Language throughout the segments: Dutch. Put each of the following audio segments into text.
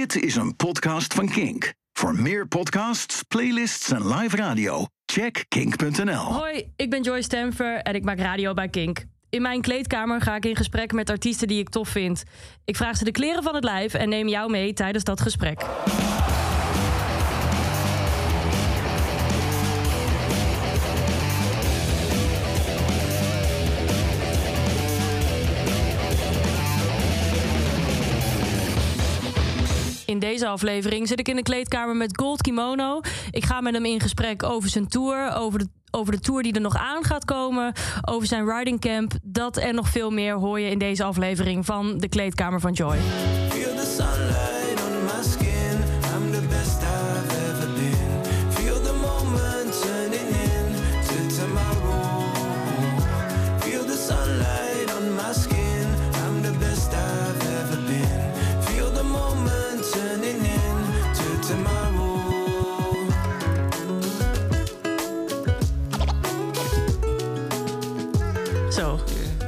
Dit is een podcast van Kink. Voor meer podcasts, playlists en live radio, check kink.nl. Hoi, ik ben Joy Stemfer en ik maak radio bij Kink. In mijn kleedkamer ga ik in gesprek met artiesten die ik tof vind. Ik vraag ze de kleren van het lijf en neem jou mee tijdens dat gesprek. In deze aflevering zit ik in de kleedkamer met Gold Kimono. Ik ga met hem in gesprek over zijn tour, over de tour die er nog aan gaat komen, over zijn riding camp. Dat en nog veel meer hoor je in deze aflevering van de Kleedkamer van Joy.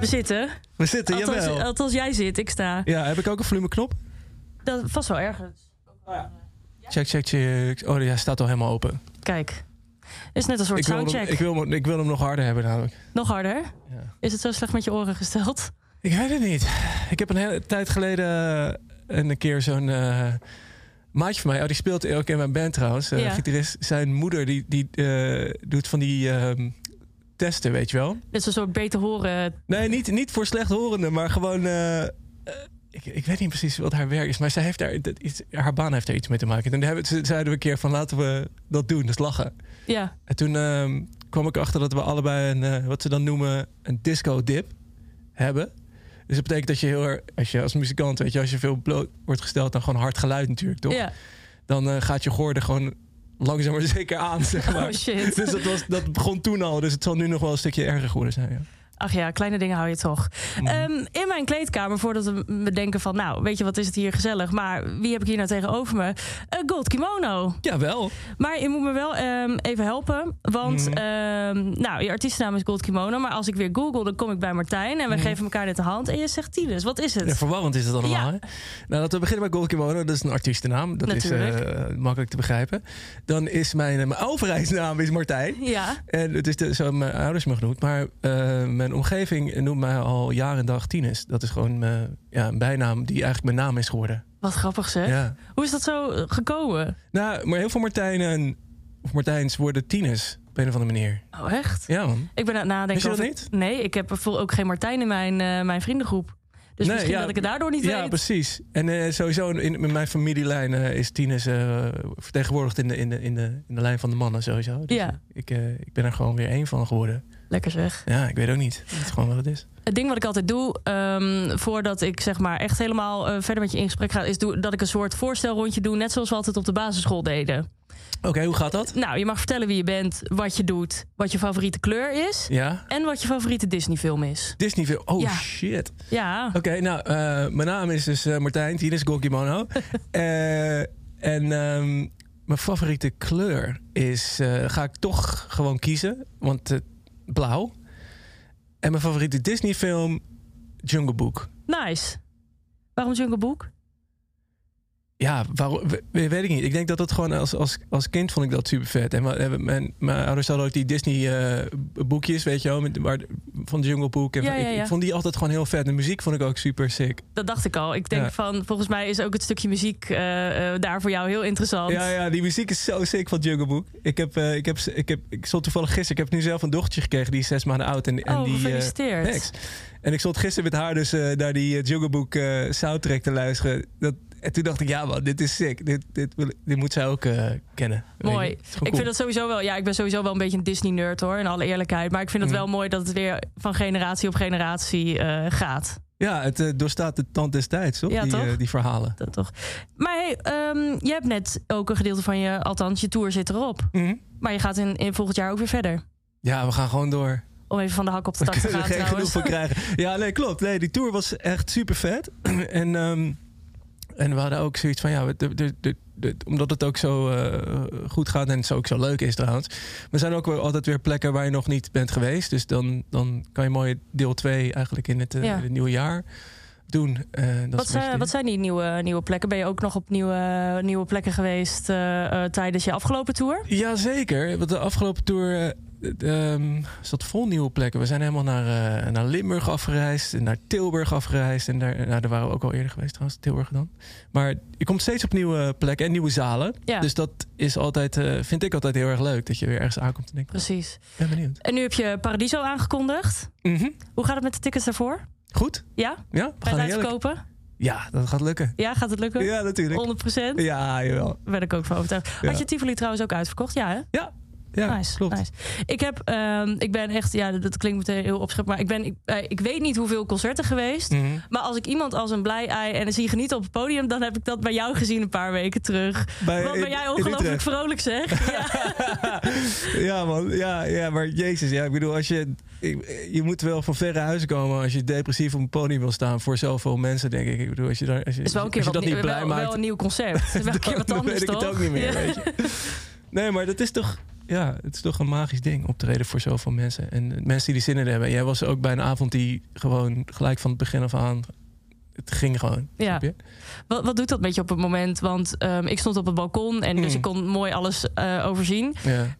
We zitten, althans, jawel. Althans jij zit, ik sta. Ja, heb ik ook een volumeknop? Dat vast wel ergens. Oh, ja. Check. Oh ja, staat al helemaal open. Kijk. Is net een soort soundcheck. Ik wil hem nog harder hebben namelijk. Nog harder? Ja. Is het zo slecht met je oren gesteld? Ik weet het niet. Ik heb een hele tijd geleden een keer zo'n maatje van mij. Oh, die speelt ook in mijn band trouwens. Ja. Gitarist. Zijn moeder die doet van die testen, weet je wel. Dit is een soort beter horen. Nee, niet voor slechthorenden, maar gewoon ik weet niet precies wat haar werk is, maar zij heeft daar haar baan heeft er iets mee te maken. En toen zeiden we een keer van laten we dat doen, dus lachen. Ja. En toen kwam ik achter dat we allebei een wat ze dan noemen een disco dip hebben. Dus dat betekent dat je heel erg, als muzikant, weet je, als je veel bloot wordt gesteld dan gewoon hard geluid natuurlijk, toch? Ja. Dan gaat je gehoor er gewoon langzaam maar zeker aan, zeg maar. Oh shit. Dus dat begon toen al. Dus het zal nu nog wel een stukje erger geworden zijn, ja. Ach ja, kleine dingen hou je toch. In mijn kleedkamer, voordat we denken van nou, weet je wat is het hier gezellig. Maar wie heb ik hier nou tegenover me? Gold Kimono. Jawel. Maar je moet me wel even helpen. Want je artiestennaam is Gold Kimono. Maar als ik weer google, dan kom ik bij Martijn. En we geven elkaar net de hand. En je zegt Tines, wat is het? Ja, verwarrend is het allemaal. Ja. Hè? Nou, laten we beginnen bij Gold Kimono. Dat is een artiestennaam. Dat natuurlijk. Is makkelijk te begrijpen. Dan is mijn overheidsnaam is Martijn. Ja. En het is zo hebben mijn ouders me genoemd. Maar mijn omgeving noemt mij al jaar en dag Tines. Dat is gewoon een bijnaam die eigenlijk mijn naam is geworden. Wat grappig zeg. Ja. Hoe is dat zo gekomen? Nou, maar heel veel Martijnen of Martijns worden Tines op een of andere manier. Oh echt? Ja man. Ik ben aan het nadenken. Wist je dat niet? Nee, ik heb ook geen Martijn in mijn vriendengroep. Dus nee, misschien dat ik het daardoor niet weet. Ja, precies. En sowieso in mijn familielijn is Tines vertegenwoordigd in de lijn van de mannen sowieso. Dus ja. Ik ben er gewoon weer één van geworden. Lekker zeg. Ja, ik weet ook niet. Dat is gewoon wat het is. Het ding wat ik altijd doe, voordat ik zeg maar echt helemaal verder met je in gesprek ga, is dat ik een soort voorstelrondje doe, net zoals we altijd op de basisschool deden. Oké, hoe gaat dat? Nou, je mag vertellen wie je bent, wat je doet, wat je favoriete kleur is. Ja. En wat je favoriete Disney-film is. Disney-film? Oh ja. Shit. Ja. Oké, nou, mijn naam is dus Martijn, Tines, Gold Kimono. Mijn favoriete kleur is, ga ik toch gewoon kiezen, want blauw. En mijn favoriete Disney-film, Jungle Book. Nice. Waarom Jungle Book? Ja, waarom, weet ik niet. Ik denk dat dat gewoon als kind vond ik dat super vet. En mijn ouders hadden ook die Disney-boekjes, weet je wel, van Jungle Book. En ja. Ik vond die altijd gewoon heel vet. De muziek vond ik ook super sick. Dat dacht ik al. Ik denk van, volgens mij is ook het stukje muziek daar voor jou heel interessant. Ja, die muziek is zo sick van Jungle Book. Ik stond toevallig gisteren, ik heb nu zelf een dochtertje gekregen, die is 6 maanden oud. En die, gefeliciteerd. Thanks. En ik stond gisteren met haar dus naar die Jungle Book soundtrack te luisteren. En toen dacht ik, ja man, dit is sick. Dit moet zij ook kennen. Mooi. Ik vind dat sowieso wel. Ja, ik ben sowieso wel een beetje een Disney-nerd hoor, in alle eerlijkheid. Maar ik vind het wel mooi dat het weer van generatie op generatie gaat. Ja, het doorstaat de tand des tijds, toch? Ja, toch? Die verhalen. Dat toch. Maar hey, je hebt net ook een gedeelte van je tour zit erop. Mm-hmm. Maar je gaat in volgend jaar ook weer verder. Ja, we gaan gewoon door. Om even van de hak op de tak te gaan trouwens. Geen genoeg van krijgen. Ja, nee, klopt. Nee, die tour was echt super vet. En we hadden ook zoiets van, omdat het ook zo goed gaat en het ook zo leuk is trouwens. Er zijn ook altijd weer plekken waar je nog niet bent geweest. Dus dan kan je mooi deel 2 eigenlijk in het nieuwe jaar doen. Wat zijn die nieuwe plekken? Ben je ook nog op nieuwe plekken geweest tijdens je afgelopen tour? Jazeker, want de afgelopen tour zat vol nieuwe plekken. We zijn helemaal naar Limburg afgereisd en naar Tilburg afgereisd. En daar waren we ook al eerder geweest trouwens, Tilburg dan. Maar je komt steeds op nieuwe plekken en nieuwe zalen. Ja. Dus dat is altijd, vind ik altijd heel erg leuk, dat je weer ergens aankomt en denkt... Precies. Ik ben benieuwd. En nu heb je Paradiso aangekondigd. Mm-hmm. Hoe gaat het met de tickets daarvoor? Goed. Ja? Ja, we gaan het uitkopen. Ja, dat gaat lukken. Ja, gaat het lukken? Ja, natuurlijk. 100%? Ja, jawel. Daar ben ik ook van overtuigd. Ja. Had je Tivoli trouwens ook uitverkocht? Ja, hè? Ja. Ja, nice, klopt. Nice. Ik ben echt, ja, dat klinkt meteen heel opschep, maar ik weet niet hoeveel concerten geweest. Mm-hmm. Maar als ik iemand als een blij ei en dan zie je genieten op het podium, dan heb ik dat bij jou gezien een paar weken terug. Wat ben jij ongelooflijk vrolijk, zeg. Ja. Ja, man. Ja, maar jezus. Ja, ik bedoel, als je moet wel van verre huizen komen als je depressief op een podium wil staan voor zoveel mensen, denk ik. Ik bedoel, als je daar, als je dat niet blij maakt. Wel een nieuw concept. Dat is wat anders, weet ik het ook niet meer, weet je. Nee, maar dat is toch... Ja, het is toch een magisch ding, optreden voor zoveel mensen. En mensen die zin in hebben. Jij was ook bij een avond die gewoon gelijk van het begin af aan... Het ging gewoon. Ja. Wat doet dat met je op het moment? Want ik stond op het balkon en dus ik kon mooi alles overzien. Ja.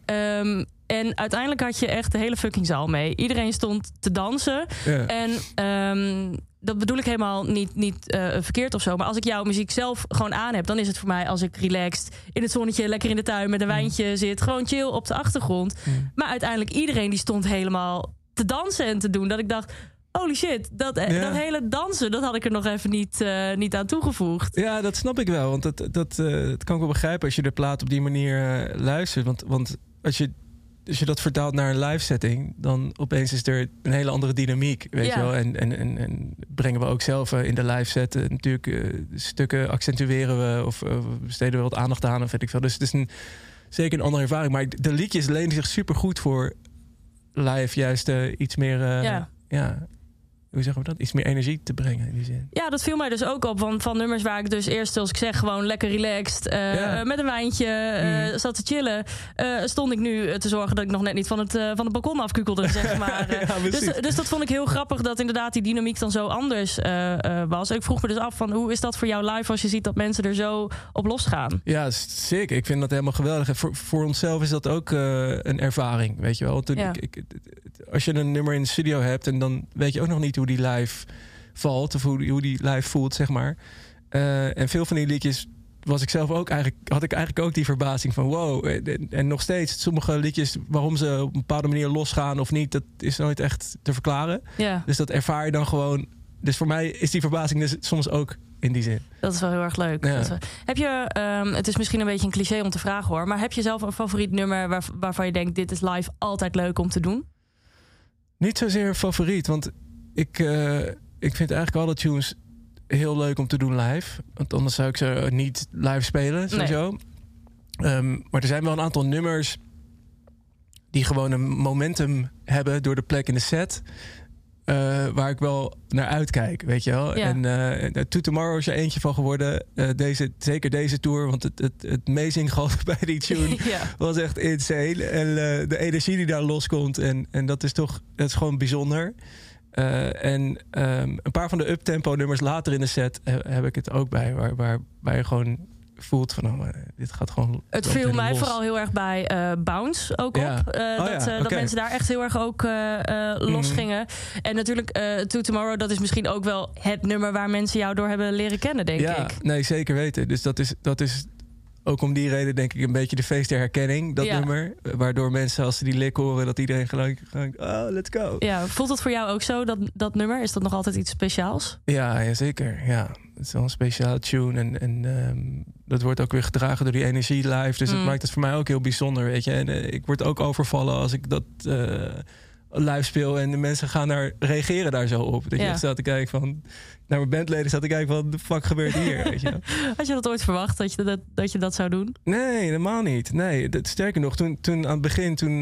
En uiteindelijk had je echt de hele fucking zaal mee. Iedereen stond te dansen. Ja. En dat bedoel ik helemaal niet verkeerd of zo. Maar als ik jouw muziek zelf gewoon aan heb... dan is het voor mij als ik relaxed in het zonnetje... lekker in de tuin met een wijntje zit. Gewoon chill op de achtergrond. Mm. Maar uiteindelijk iedereen die stond helemaal te dansen en te doen. Dat ik dacht... Holy shit, dat hele dansen, dat had ik er nog even niet aan toegevoegd. Ja, dat snap ik wel. Want dat kan ik wel begrijpen als je de plaat op die manier luistert. Want als je dat vertaalt naar een live setting... dan opeens is er een hele andere dynamiek, weet je wel. En brengen we ook zelf in de live set... natuurlijk stukken accentueren we of besteden we wat aandacht aan of weet ik veel. Dus het is zeker een andere ervaring. Maar de liedjes lenen zich supergoed voor live juist iets meer... Hoe zeggen we dat? Iets meer energie te brengen in die zin. Ja, dat viel mij dus ook op. Want van nummers waar ik dus eerst, zoals ik zeg, gewoon lekker relaxed... met een wijntje zat te chillen... stond ik nu te zorgen dat ik nog net niet van het balkon afkukelde, zeg maar. Ja, dus dat vond ik heel grappig, dat inderdaad die dynamiek dan zo anders was. Ik vroeg me dus af, van hoe is dat voor jou live als je ziet dat mensen er zo op losgaan? Ja, zeker. Ik vind dat helemaal geweldig. Voor onszelf is dat ook een ervaring, weet je wel. Als je een nummer in de studio hebt en dan weet je ook nog niet... hoe die live valt, of hoe die live voelt, zeg maar. En veel van die liedjes had ik eigenlijk ook die verbazing van wow. En nog steeds, sommige liedjes, waarom ze op een bepaalde manier losgaan of niet, dat is nooit echt te verklaren. Ja. Dus dat ervaar je dan gewoon. Dus voor mij is die verbazing dus soms ook in die zin. Dat is wel heel erg leuk. Ja. Heb je, het is misschien een beetje een cliché om te vragen hoor, maar heb je zelf een favoriet nummer waarvan je denkt, dit is live altijd leuk om te doen? Niet zozeer favoriet, want ik vind eigenlijk alle tunes heel leuk om te doen live. Want anders zou ik ze niet live spelen, sowieso. Nee. Maar er zijn wel een aantal nummers... die gewoon een momentum hebben door de plek in de set... waar ik wel naar uitkijk, weet je wel. Ja. En To Tomorrow is er eentje van geworden. Zeker deze tour, want het amazing gehalte bij die tune was echt insane. En de energie die daar loskomt. En dat is gewoon bijzonder... een paar van de uptempo nummers later in de set heb ik het ook bij. Waar je gewoon voelt van, oh, dit gaat gewoon... Het viel mij vooral heel erg bij Bounce ook op. Dat mensen daar echt heel erg ook los gingen. En natuurlijk To Tomorrow, dat is misschien ook wel het nummer... waar mensen jou door hebben leren kennen, denk ik. Ja, nee, zeker weten. Dus dat is ook om die reden denk ik een beetje de feest der herkenning, dat nummer. Waardoor mensen, als ze die lik horen, dat iedereen gelijk gaat, oh, let's go. Ja, voelt dat voor jou ook zo, dat nummer? Is dat nog altijd iets speciaals? Ja, zeker. Ja. Het is wel een speciaal tune. En dat wordt ook weer gedragen door die energie live. Dus dat maakt het voor mij ook heel bijzonder, weet je. En ik word ook overvallen als ik dat live speel. En de mensen gaan reageren daar zo op. Dat je echt staat te kijken van... Naar mijn bandleden zat ik eigenlijk wat de fuck gebeurt hier? Weet je. Had je dat ooit verwacht, dat je dat zou doen? Nee, helemaal niet. Nee, sterker nog, toen aan het begin, toen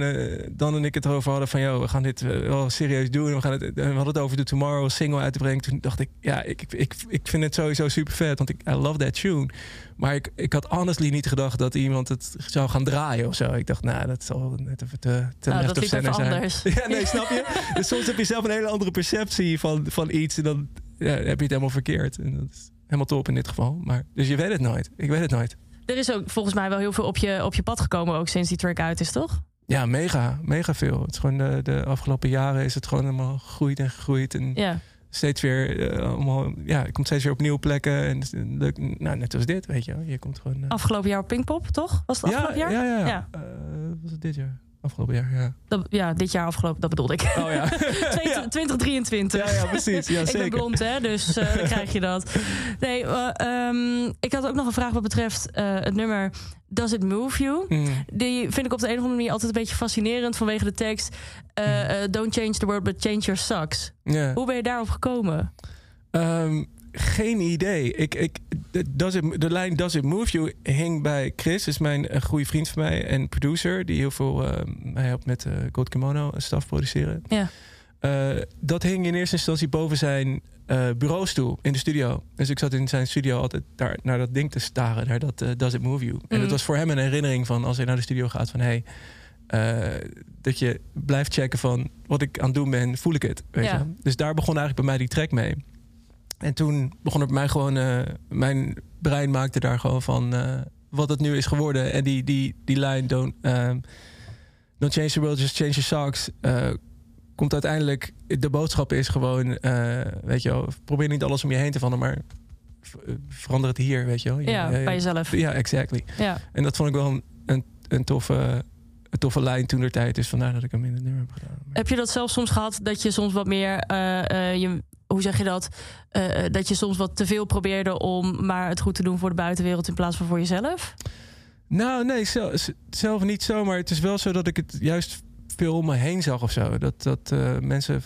Dan en ik het erover hadden van... joh, we gaan dit wel serieus doen. We hadden het over de Tomorrow single uit te brengen. Toen dacht ik, ja, ik vind het sowieso super vet, want I love that tune. Maar ik had honestly niet gedacht dat iemand het zou gaan draaien of zo. Ik dacht, dat zal net even te left of center zijn. Anders. Ja, nee, snap je? Dus soms heb je zelf een hele andere perceptie van iets en dan... ja, heb je het helemaal verkeerd. En dat is helemaal top in dit geval. Maar, dus je weet het nooit. Ik weet het nooit. Er is ook volgens mij wel heel veel op je pad gekomen, ook sinds die track uit is, toch? Ja, mega. Mega veel. Het is gewoon de afgelopen jaren is het gewoon helemaal gegroeid en gegroeid. En ja. Steeds weer, allemaal, ja, je komt steeds weer op nieuwe plekken. En leuk, nou, net als dit, weet je wel. Je komt gewoon, afgelopen jaar op Pinkpop, toch? Was het afgelopen jaar? Ja. Was het dit jaar? Afgelopen jaar, ja. Dit jaar afgelopen, dat bedoelde ik. Oh ja. 2023. Ja, precies. Ja, zeker. Ik ben blond, hè, dus dan krijg je dat. Nee, ik had ook nog een vraag wat betreft het nummer Does It Move You? Mm. Die vind ik op de een of andere manier altijd een beetje fascinerend vanwege de tekst. Don't change the world, but change your socks. Yeah. Hoe ben je daarop gekomen? Geen idee. De lijn Does It Move You hing bij Chris. Is een goede vriend van mij en producer. Die heel veel mij helpt met Gold Kimono en staf produceren. Ja. Dat hing in eerste instantie boven zijn bureaustoel in de studio. Dus ik zat in zijn studio altijd daar naar dat ding te staren. Naar dat Does It Move You. Mm. En dat was voor hem een herinnering van als hij naar de studio gaat van... hey, dat je blijft checken van wat ik aan het doen ben, voel ik het. Weet je? Dus daar begon eigenlijk bij mij die track mee. En toen begon het bij mij gewoon... mijn brein maakte daar gewoon van... wat het nu is geworden. En die lijn... Don't change the world, just change your socks... komt uiteindelijk... De boodschap is gewoon... weet je wel, probeer niet alles om je heen te vallen... maar verander het hier, weet je wel. Ja, bij jezelf. Ja, exactly. Ja. En dat vond ik wel een toffe lijn toentertijd. Dus vandaar dat ik hem in het nummer heb gedaan. Maar... Heb je dat zelf soms gehad? Dat je soms wat meer... hoe zeg je dat? Dat je soms wat te veel probeerde om maar het goed te doen voor de buitenwereld in plaats van voor jezelf? Nou, nee, zelf niet zo. Maar het is wel zo dat ik het juist veel om me heen zag of zo. Dat mensen...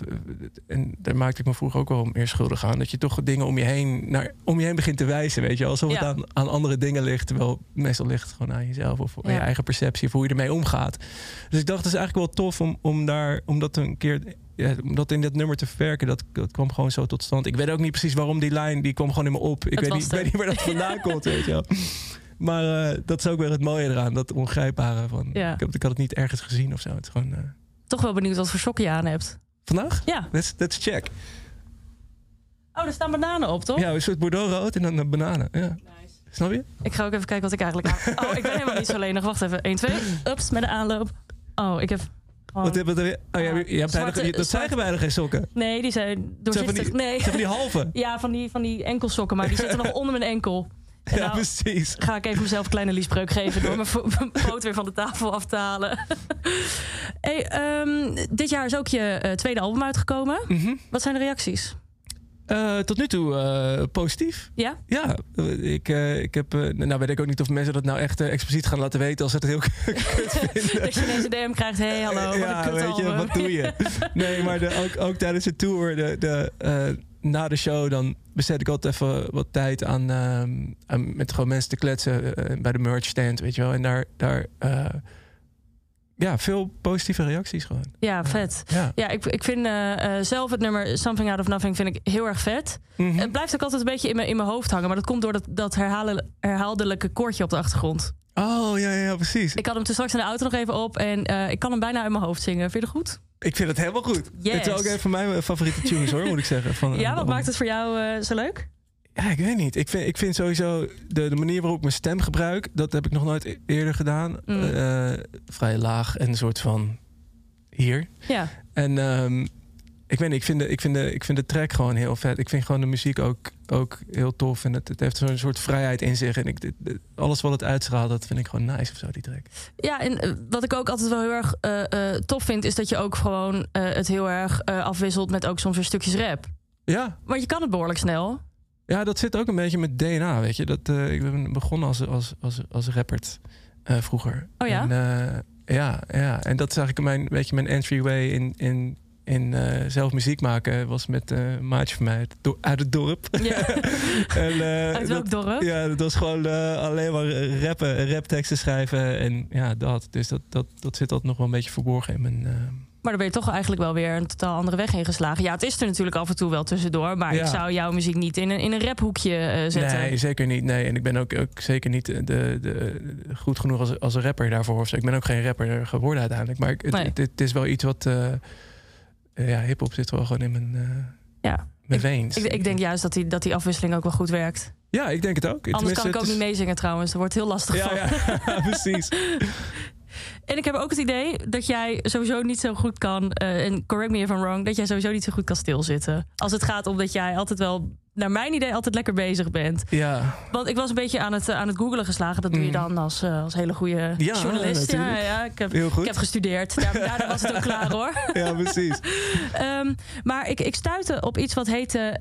En daar maakte ik me vroeger ook wel meer schuldig aan. Dat je toch dingen om je heen begint te wijzen, weet je. Alsof het aan andere dingen ligt. Terwijl meestal ligt het gewoon aan jezelf of aan je eigen perceptie of hoe je ermee omgaat. Dus ik dacht, het is eigenlijk wel tof om dat een keer... Ja, om dat in dat nummer te verwerken, dat kwam gewoon zo tot stand. Ik weet ook niet precies waarom die lijn, die kwam gewoon in me op. Ik weet niet waar dat vandaan komt, weet je wel. Maar dat is ook weer het mooie eraan, dat ongrijpbare. Van, ja. Ik had het niet ergens gezien of zo. Het is gewoon, toch wel benieuwd wat voor sokken je aan hebt. Vandaag? Ja. Let's check. Oh, er staan bananen op, toch? Ja, een soort bordeauxrood en dan bananen. Ja. Nice. Snap je? Ik ga ook even kijken wat ik eigenlijk aan... Oh, ik ben helemaal niet zo lenig. Wacht even. 1, 2. Ups, met de aanloop. Oh, ik heb... Dat zijn bijna geen sokken. Nee, die zijn doorzichtig. Zijn van die halve? Ja, van die enkelsokken, maar die zitten nog onder mijn enkel. En ja, nou, precies. Ga ik even mezelf een kleine liesbreuk geven door mijn poot weer van de tafel af te halen. Dit jaar is ook je tweede album uitgekomen. Mm-hmm. Wat zijn de reacties? Tot nu toe positief. Ja? Ja. Ik heb... nou weet ik ook niet of mensen dat nou echt expliciet gaan laten weten... als ze het heel kut vinden. Dat je ineens een DM krijgt. Hey, hallo, wat een kut album. Wat doe je? Nee, maar ook tijdens de tour... na de show dan besteed ik altijd even wat tijd aan met gewoon mensen te kletsen... bij de merch stand, weet je wel. En daar veel positieve reacties gewoon. Ja, vet. Ja, ik vind zelf het nummer Something Out of Nothing vind ik heel erg vet. Mm-hmm. Het blijft ook altijd een beetje in mijn hoofd hangen. Maar dat komt door dat herhaaldelijke koordje op de achtergrond. Oh, ja, precies. Ik had hem toen straks in de auto nog even op. En ik kan hem bijna in mijn hoofd zingen. Vind je dat goed? Ik vind het helemaal goed. Yes. Het is ook een van mijn favoriete tunes, hoor, moet ik zeggen. Wat maakt het voor jou zo leuk? Ja, ik weet niet. Ik vind sowieso de manier waarop ik mijn stem gebruik... dat heb ik nog nooit eerder gedaan. Mm. Vrij laag en een soort van hier. Ja. En ik weet niet, ik vind de track gewoon heel vet. Ik vind gewoon de muziek ook heel tof. En het heeft zo'n soort vrijheid in zich. En alles wat het uitstraalt, dat vind ik gewoon nice of zo, die track. Ja, en wat ik ook altijd wel heel erg tof vind... is dat je ook gewoon het heel erg afwisselt met ook soms weer stukjes rap. Ja. Want je kan het behoorlijk snel... Ja, dat zit ook een beetje met DNA, weet je. Ik ben begonnen als rapper vroeger. Oh ja? En, ja. En dat is eigenlijk mijn entryway in zelf muziek maken. Was met een maatje van mij uit het dorp. Ja. Uit welk dorp? Ja, dat was gewoon alleen maar rappen, rapteksten schrijven en ja, dat. Dus dat zit altijd nog wel een beetje verborgen in mijn... Maar dan ben je toch eigenlijk wel weer een totaal andere weg ingeslagen. Ja, het is er natuurlijk af en toe wel tussendoor. Maar ik zou jouw muziek niet in een raphoekje zetten. Nee, zeker niet. Nee. En ik ben ook zeker niet goed genoeg als een rapper daarvoor. Of zo. Ik ben ook geen rapper geworden uiteindelijk. Maar het is wel iets wat... hiphop zit wel gewoon in mijn... mee eens. Ik denk juist dat die afwisseling ook wel goed werkt. Ja, ik denk het ook. Anders kan ik ook niet meezingen trouwens. Dat wordt heel lastig van. Ja, precies. En ik heb ook het idee dat jij sowieso niet zo goed kan... en correct me if I'm wrong... dat jij sowieso niet zo goed kan stilzitten. Als het gaat om dat jij altijd wel... naar mijn idee altijd lekker bezig bent. Ja. Want ik was een beetje aan het googelen geslagen. Dat doe je dan als hele goede journalist. Ja, ik heb gestudeerd. Daardoor was het ook klaar hoor. Ja, precies. Maar ik stuitte op iets wat heette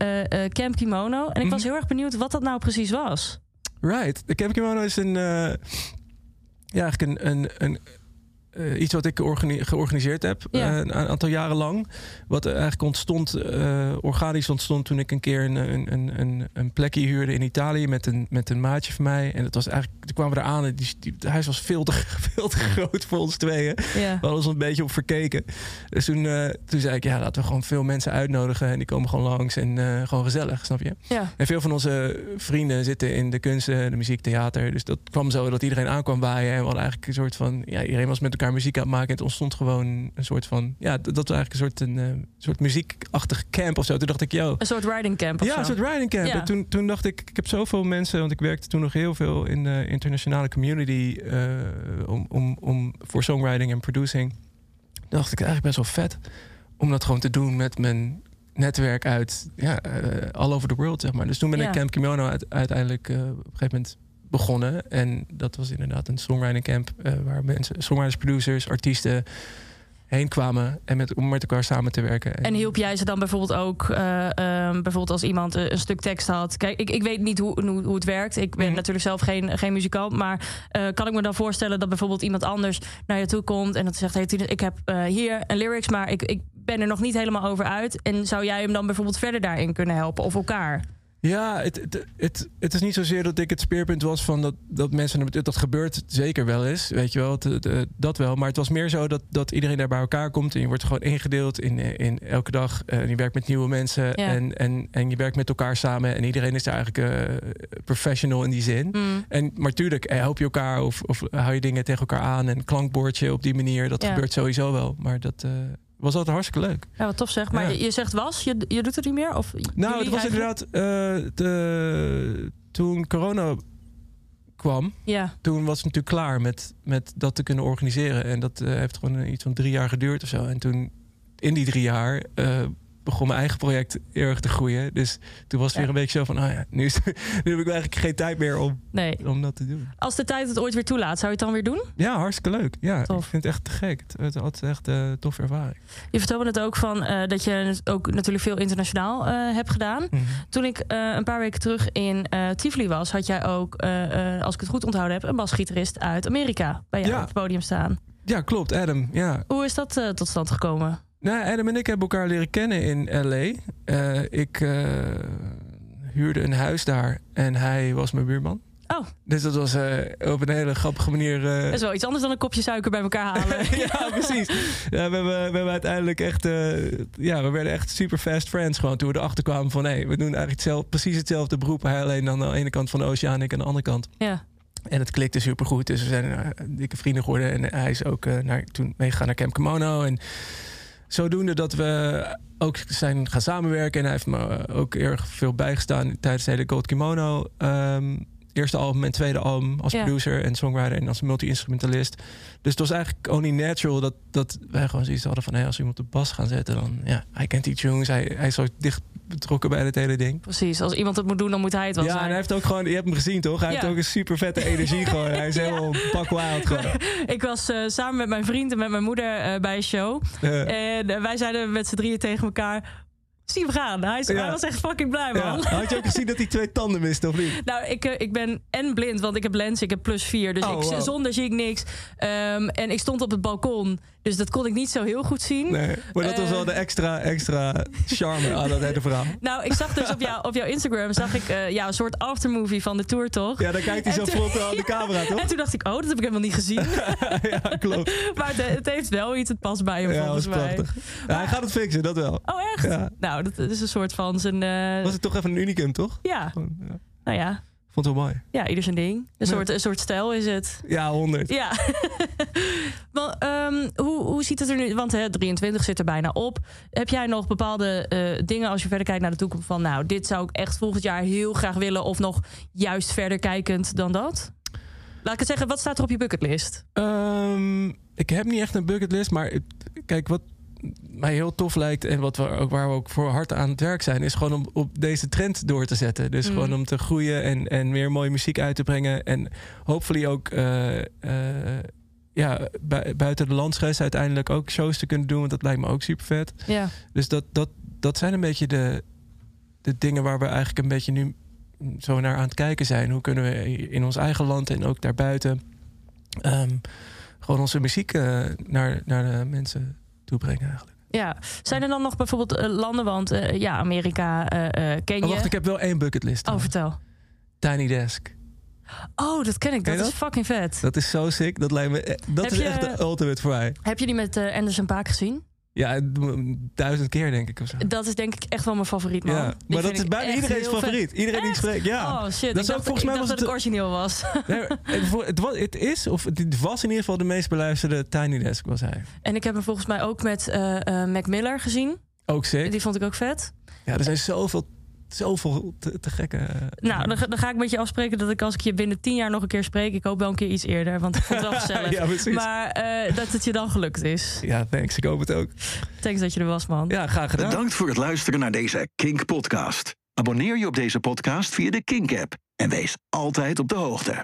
Camp Kimono. En ik was heel erg benieuwd wat dat nou precies was. Right. De Camp Kimono is iets wat ik georganiseerd heb een aantal jaren lang. Wat eigenlijk organisch ontstond toen ik een keer een plekje huurde in Italië met een maatje van mij. En dat was eigenlijk, toen kwamen we eraan en het huis was veel te groot voor ons tweeën. Ja. We hadden ons een beetje op verkeken. Dus toen zei ik, laten we gewoon veel mensen uitnodigen en die komen gewoon langs en gewoon gezellig, snap je? Ja. En veel van onze vrienden zitten in de kunsten, de muziek, theater. Dus dat kwam zo dat iedereen aankwam waaien en we hadden eigenlijk een soort van, iedereen was met elkaar muziek aan het maken. En het ontstond gewoon een soort van... dat was eigenlijk een soort muziekachtig camp of zo. Toen dacht ik, een soort riding camp of zo. Ja, een soort riding camp. Ja. Toen dacht ik, ik heb zoveel mensen... want ik werkte toen nog heel veel in de internationale community... voor songwriting en producing. Toen dacht ik, eigenlijk best wel vet... om dat gewoon te doen met mijn netwerk uit... all over the world, zeg maar. Dus toen ben ik Camp Kimono uiteindelijk op een gegeven moment... begonnen. En dat was inderdaad een songwriting camp... waar mensen, songwriters, producers, artiesten... heen kwamen en om met elkaar samen te werken. En hielp jij ze dan bijvoorbeeld ook... bijvoorbeeld als iemand een stuk tekst had... Kijk, ik weet niet hoe het werkt. Ik ben natuurlijk zelf geen muzikant... maar kan ik me dan voorstellen dat bijvoorbeeld iemand anders... naar je toe komt en dat zegt... hey Tines, ik heb hier een lyrics, maar ik ben er nog niet helemaal over uit. En zou jij hem dan bijvoorbeeld verder daarin kunnen helpen of elkaar... Ja, het is niet zozeer dat ik het speerpunt was van dat mensen... Dat gebeurt zeker wel eens, weet je wel, dat wel. Maar het was meer zo dat iedereen daar bij elkaar komt... en je wordt gewoon ingedeeld in elke dag. En je werkt met nieuwe mensen en je werkt met elkaar samen. En iedereen is daar eigenlijk professional in die zin. Mm. Maar tuurlijk, help je elkaar of hou je dingen tegen elkaar aan... en klankbordje op die manier, dat gebeurt sowieso wel. Maar dat... was altijd hartstikke leuk. Ja, wat tof zeg. Maar je zegt je doet het niet meer? Of nou, het was eigenlijk... inderdaad... toen corona kwam... toen was het natuurlijk klaar met dat te kunnen organiseren. En dat heeft gewoon iets van 3 jaar geduurd of zo. En toen, in die 3 jaar... begon mijn eigen project erg te groeien. Dus toen was het weer een beetje zo van... nu heb ik eigenlijk geen tijd meer om dat te doen. Als de tijd het ooit weer toelaat, zou je het dan weer doen? Ja, hartstikke leuk. Ja, tof. Ik vind het echt te gek. Het is echt een toffe ervaring. Je vertelde het ook van dat je ook natuurlijk veel internationaal hebt gedaan. Mm-hmm. Toen ik een paar weken terug in Tivoli was... had jij ook, als ik het goed onthouden heb... een basgitarist uit Amerika bij jou op het podium staan. Ja, klopt. Adam. Ja. Hoe is dat tot stand gekomen? Nou, Adam en ik hebben elkaar leren kennen in L.A. Ik huurde een huis daar en hij was mijn buurman. Oh. Dus dat was op een hele grappige manier... Dat is wel iets anders dan een kopje suiker bij elkaar halen. Ja, precies. Ja, we hebben uiteindelijk echt... we werden echt super fast friends gewoon toen we erachter kwamen van... we doen eigenlijk precies hetzelfde beroep. Hij alleen aan de ene kant van de oceaan, ik aan de andere kant. Ja. En het klikte supergoed. Dus we zijn dikke vrienden geworden. En hij is ook toen meegegaan naar Camp Kimono en... Zodoende dat we ook zijn gaan samenwerken. En hij heeft me ook erg veel bijgestaan tijdens de hele Gold Kimono. Eerste album en tweede album als producer en songwriter en als multi-instrumentalist. Dus het was eigenlijk only natural dat wij gewoon zoiets hadden van... als iemand op bas gaan zetten, dan hij kent die tunes. Hij is zo dicht betrokken bij het hele ding. Precies, als iemand het moet doen, dan moet hij het wel zijn. Ja, en hij heeft ook gewoon, je hebt hem gezien toch? Hij heeft ook een super vette energie gewoon. Hij is helemaal pak wild gewoon. Ik was samen met mijn vriend en met mijn moeder bij een show. En wij zeiden met z'n drieën tegen elkaar... Zie hem gaan. Hij was echt fucking blij, man. Ja. Had je ook gezien dat hij 2 tanden miste, of niet? Nou, ik ben en blind, want ik heb lenzen. Ik heb +4, dus zonder zie ik niks. En ik stond op het balkon, dus dat kon ik niet zo heel goed zien. Nee, maar dat was wel de extra charme aan dat hele verhaal. Nou, ik zag dus op jouw Instagram zag ik een soort aftermovie van de tour, toch? Ja, dan kijkt hij vrolijk aan de camera, toch? En toen dacht ik, dat heb ik helemaal niet gezien. Ja, klopt. Maar het heeft wel iets, het past bij hem volgens mij. Ja, hij gaat het fixen, dat wel. Oh, echt? Ja. Nou, dat is een soort van zijn... Was het toch even een unicum, toch? Ja. Gewoon, Nou ja. Vond het wel mooi. Ja, ieder zijn ding. Een soort stijl is het. Ja, 100. Ja. Want, hoe ziet het er nu? Want hè, 23 zit er bijna op. Heb jij nog bepaalde dingen als je verder kijkt naar de toekomst van... nou, dit zou ik echt volgend jaar heel graag willen... of nog juist verder kijkend dan dat? Laat ik het zeggen, wat staat er op je bucketlist? Ik heb niet echt een bucketlist, maar kijk, wat mij heel tof lijkt... en wat waar we ook voor hard aan het werk zijn... is gewoon om op deze trend door te zetten. Dus gewoon om te groeien en meer mooie muziek uit te brengen. En hopefully ook buiten de landsgrens uiteindelijk ook shows te kunnen doen. Want dat lijkt me ook super vet. Ja. Dus dat zijn een beetje de dingen waar we eigenlijk een beetje nu... zo naar aan het kijken zijn. Hoe kunnen we in ons eigen land en ook daarbuiten... gewoon onze muziek naar de mensen toe brengen eigenlijk. Ja, zijn er dan nog bijvoorbeeld landen? Want Amerika, Kenia... Oh, wacht, ik heb wel 1 bucketlist. Oh, vertel. Tiny Desk. Oh, dat ken ik. Dat is fucking vet. Dat is zo sick. Dat lijkt me. Echt de ultimate voor mij. Heb je die met Anderson Paak gezien? Ja, 1000 keer denk ik of zo. Dat is denk ik echt wel mijn favoriet, man. Ja, maar dat is bijna iedereen's favoriet. Iedereen die spreekt, ja. Oh shit, ik dacht dat het origineel was. Nee, het was in ieder geval de meest beluisterde Tiny Desk, was hij. En ik heb hem volgens mij ook met Mac Miller gezien. Ook sick. Die vond ik ook vet. Ja, er zijn zoveel te gekke... Nou, dan ga ik met je afspreken dat ik als ik je binnen 10 jaar nog een keer spreek... ik hoop wel een keer iets eerder, want ik vond het wel gezellig. Ja, precies. Maar dat het je dan gelukt is. Ja, thanks. Ik hoop het ook. Thanks dat je er was, man. Ja, graag gedaan. Bedankt voor het luisteren naar deze Kink-podcast. Abonneer je op deze podcast via de Kink-app. En wees altijd op de hoogte.